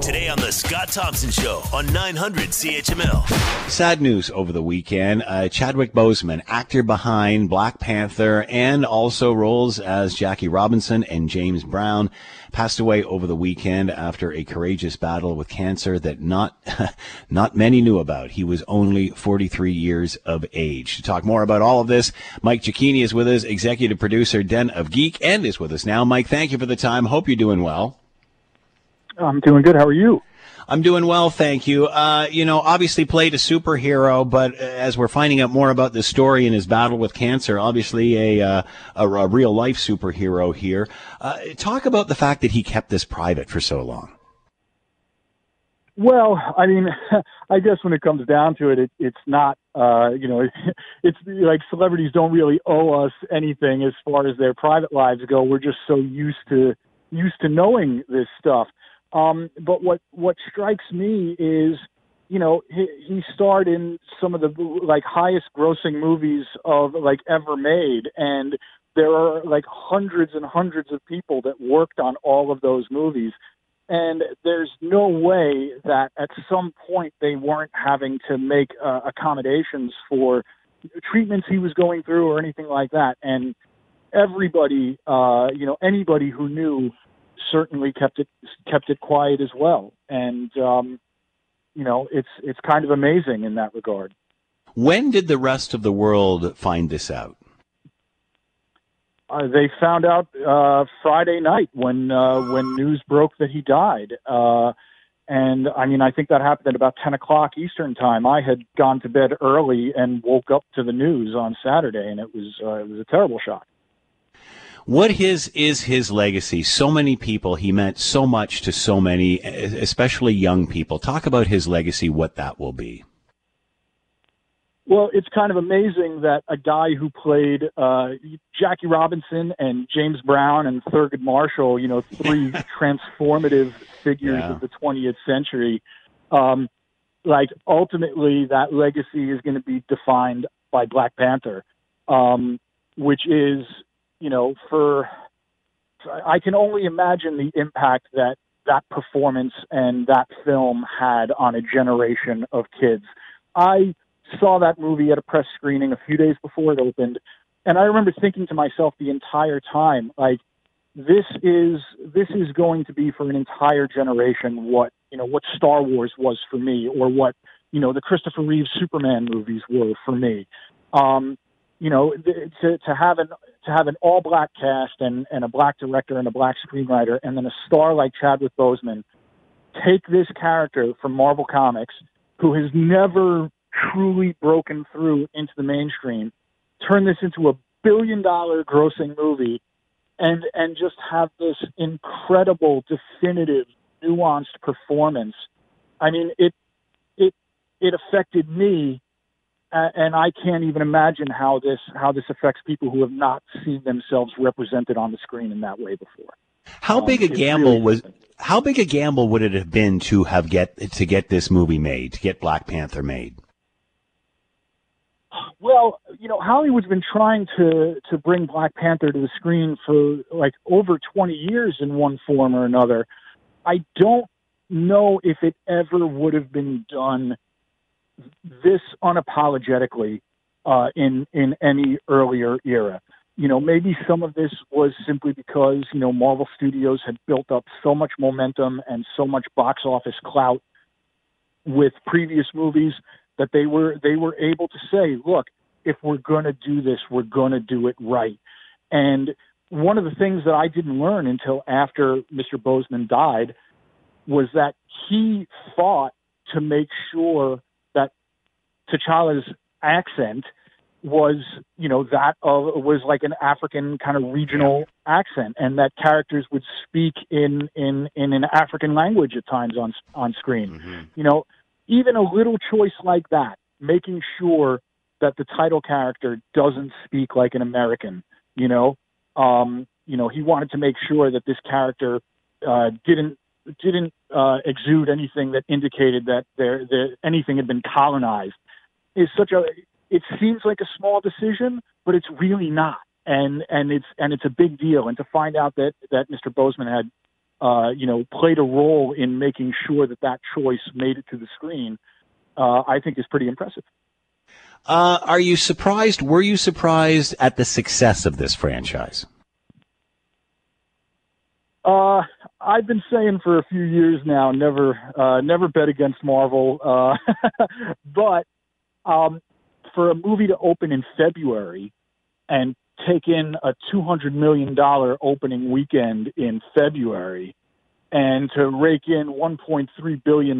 Today on the Scott Thompson Show on 900 CHML. Sad news over the weekend. Chadwick Boseman, actor behind Black Panther and also roles as Jackie Robinson and James Brown, passed away over the weekend after a courageous battle with cancer that not many knew about. He was only 43 years of age. To talk more about all of this, Mike Giacchini is with us, executive producer, Den of Geek, and is with us now. Mike, thank you for the time. Hope you're doing well. I'm doing good. How are you? I'm doing well, thank you. Obviously played a superhero, but as we're finding out more about this story and his battle with cancer, obviously a real-life superhero here. Talk about the fact that he kept this private for so long. Well, I mean, I guess when it comes down to it, it's not, it's like celebrities don't really owe us anything as far as their private lives go. We're just so used to knowing this stuff. But what strikes me is, he starred in some of the highest grossing movies of ever made. And there are hundreds and hundreds of people that worked on all of those movies. And there's no way that at some point they weren't having to make accommodations for treatments he was going through or anything like that. And everybody, anybody who knew certainly kept it quiet as well. And, it's kind of amazing in that regard. When did the rest of the world find this out? They found out Friday night when news broke that he died. I think that happened at about 10 o'clock Eastern time. I had gone to bed early and woke up to the news on Saturday, and it was a terrible shock. What is his legacy? So many people, he meant so much to so many, especially young people. Talk about his legacy, what that will be. Well, it's kind of amazing that a guy who played Jackie Robinson and James Brown and Thurgood Marshall, three transformative figures of the 20th century, ultimately that legacy is going to be defined by Black Panther, which is, I can only imagine the impact that performance and that film had on a generation of kids. I saw that movie at a press screening a few days before it opened, and I remember thinking to myself the entire time, this is going to be for an entire generation what Star Wars was for me, or what the Christopher Reeve Superman movies were for me. To have an all-black cast and a black director and a black screenwriter, and then a star like Chadwick Boseman take this character from Marvel Comics, who has never truly broken through into the mainstream, turn this into a billion-dollar grossing movie, and just have this incredible, definitive, nuanced performance. I mean, it affected me. And I can't even imagine how this affects people who have not seen themselves represented on the screen in that way before. How big a gamble really was? How big a gamble would it have been to get this movie made, to get Black Panther made? Well, Hollywood's been trying to bring Black Panther to the screen for over 20 years in one form or another. I don't know if it ever would have been done this unapologetically in any earlier era. Maybe some of this was simply because Marvel Studios had built up so much momentum and so much box office clout with previous movies that they were able to say, look, if we're going to do this, we're going to do it right. And one of the things that I didn't learn until after Mr. Boseman died was that he fought to make sure T'Challa's accent was an African kind of regional accent, and that characters would speak in an African language at times on screen. Mm-hmm. Even a little choice like that, making sure that the title character doesn't speak like an American. He wanted to make sure that this character didn't exude anything that indicated that anything had been colonized. It seems like a small decision, but it's really not, and it's a big deal. And to find out that Mr. Boseman had played a role in making sure that that choice made it to the screen, I think is pretty impressive. Are you surprised? Were you surprised at the success of this franchise? I've been saying for a few years now, never bet against Marvel. But for a movie to open in February and take in a $200 million opening weekend in February and to rake in $1.3 billion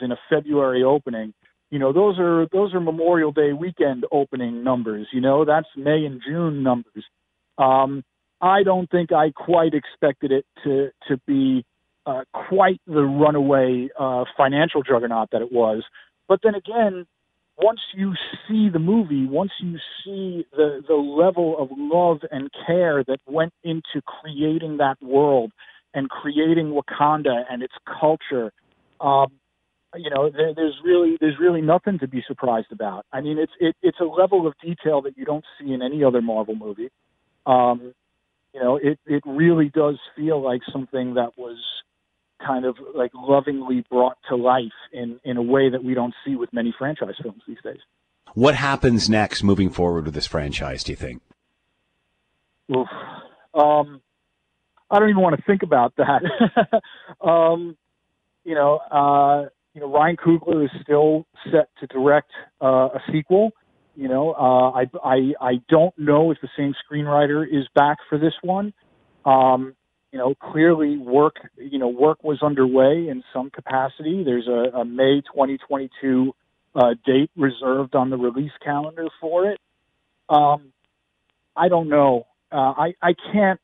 in a February opening, those are Memorial Day weekend opening numbers. That's May and June numbers. I don't think I quite expected it to be quite the runaway financial juggernaut that it was. But then again, once you see the movie, once you see the level of love and care that went into creating that world and creating Wakanda and its culture, there's really nothing to be surprised about. I mean, it's a level of detail that you don't see in any other Marvel movie. It really does feel like something that was kind of like lovingly brought to life in a way that we don't see with many franchise films these days. What happens next moving forward with this franchise, do you think? Oof. I don't even want to think about that. Ryan Coogler is still set to direct a sequel. I don't know if the same screenwriter is back for this one. Clearly work was underway in some capacity. There's a May 2022 date reserved on the release calendar for it. I don't know. I can't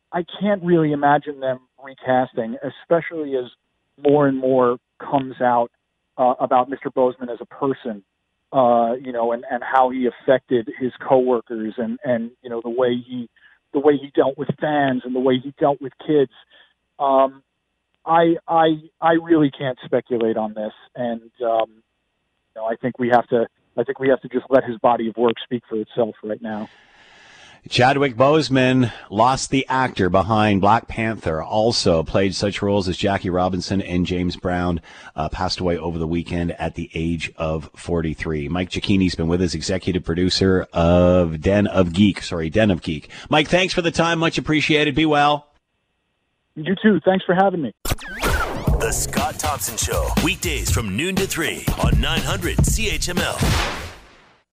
really imagine them recasting, especially as more and more comes out about Mr. Boseman as a person. And how he affected his coworkers and the way he dealt with fans and the way he dealt with kids. I really can't speculate on this. And, I think we have to just let his body of work speak for itself right now. Chadwick Boseman lost the actor behind Black Panther, also played such roles as Jackie Robinson and James Brown, passed away over the weekend at the age of 43. Mike Giacchini's been with us, executive producer of Den of Geek. Mike, thanks for the time. Much appreciated. Be well. You too. Thanks for having me. The Scott Thompson Show, weekdays from noon to 3 on 900 CHML.